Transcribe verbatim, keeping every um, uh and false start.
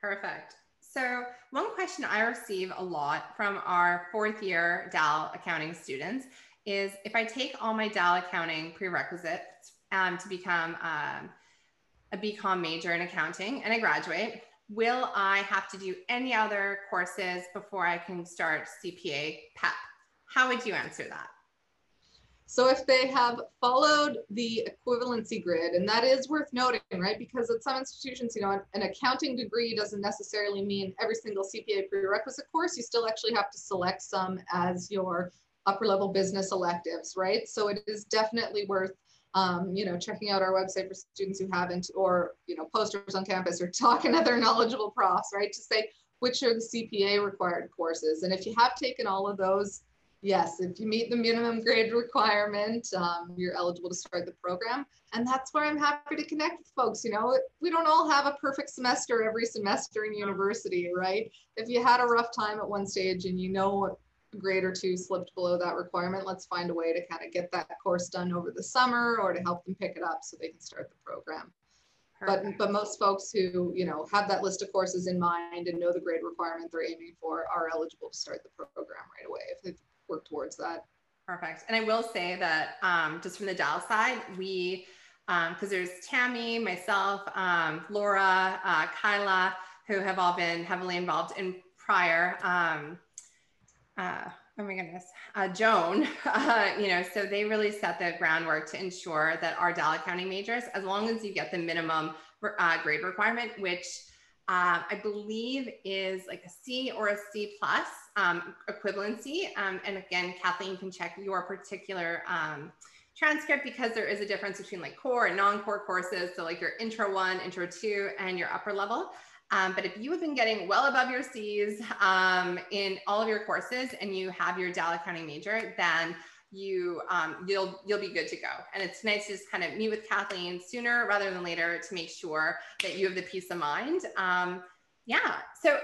Perfect. So one question I receive a lot from our fourth year Dal accounting students is, if I take all my Dal accounting prerequisites um, to become um, a BCom major in accounting and I graduate, will I have to do any other courses before I can start C P A PEP? How would you answer that? So if they have followed the equivalency grid, and that is worth noting, right? Because at some institutions, you know, an accounting degree doesn't necessarily mean every single C P A prerequisite course. You still actually have to select some as your upper level business electives, right? So it is definitely worth, um, you know, checking out our website for students who haven't, or, you know, posters on campus, or talking to other knowledgeable profs, right? To say, which are the C P A required courses? And if you have taken all of those, yes, if you meet the minimum grade requirement, um, you're eligible to start the program. And that's where I'm happy to connect with folks. You know, we don't all have a perfect semester every semester in university, right? If you had a rough time at one stage and you know a grade or two slipped below that requirement, let's find a way to kind of get that course done over the summer, or to help them pick it up so they can start the program. Perfect. But, but most folks who, you know, have that list of courses in mind and know the grade requirement they're aiming for are eligible to start the program right away if they've work towards that. Perfect. And I will say that um, just from the Dal side, we, because um, there's Tammy, myself, um, Laura, uh, Kyla, who have all been heavily involved in prior, um, uh, oh my goodness, uh, Joan, uh, you know, so they really set the groundwork to ensure that our Dal accounting majors, as long as you get the minimum uh, grade requirement, which Uh, I believe is like a C or a C plus um, equivalency. Um, and again, Kathleen can check your particular um, transcript, because there is a difference between like core and non-core courses. So like your intro one, intro two, and your upper level. Um, but if you have been getting well above your C's um, in all of your courses, and you have your Dal accounting major, then you, um, you'll, you'll be good to go. And it's nice to just kind of meet with Kathleen sooner rather than later to make sure that you have the peace of mind. Um, yeah. So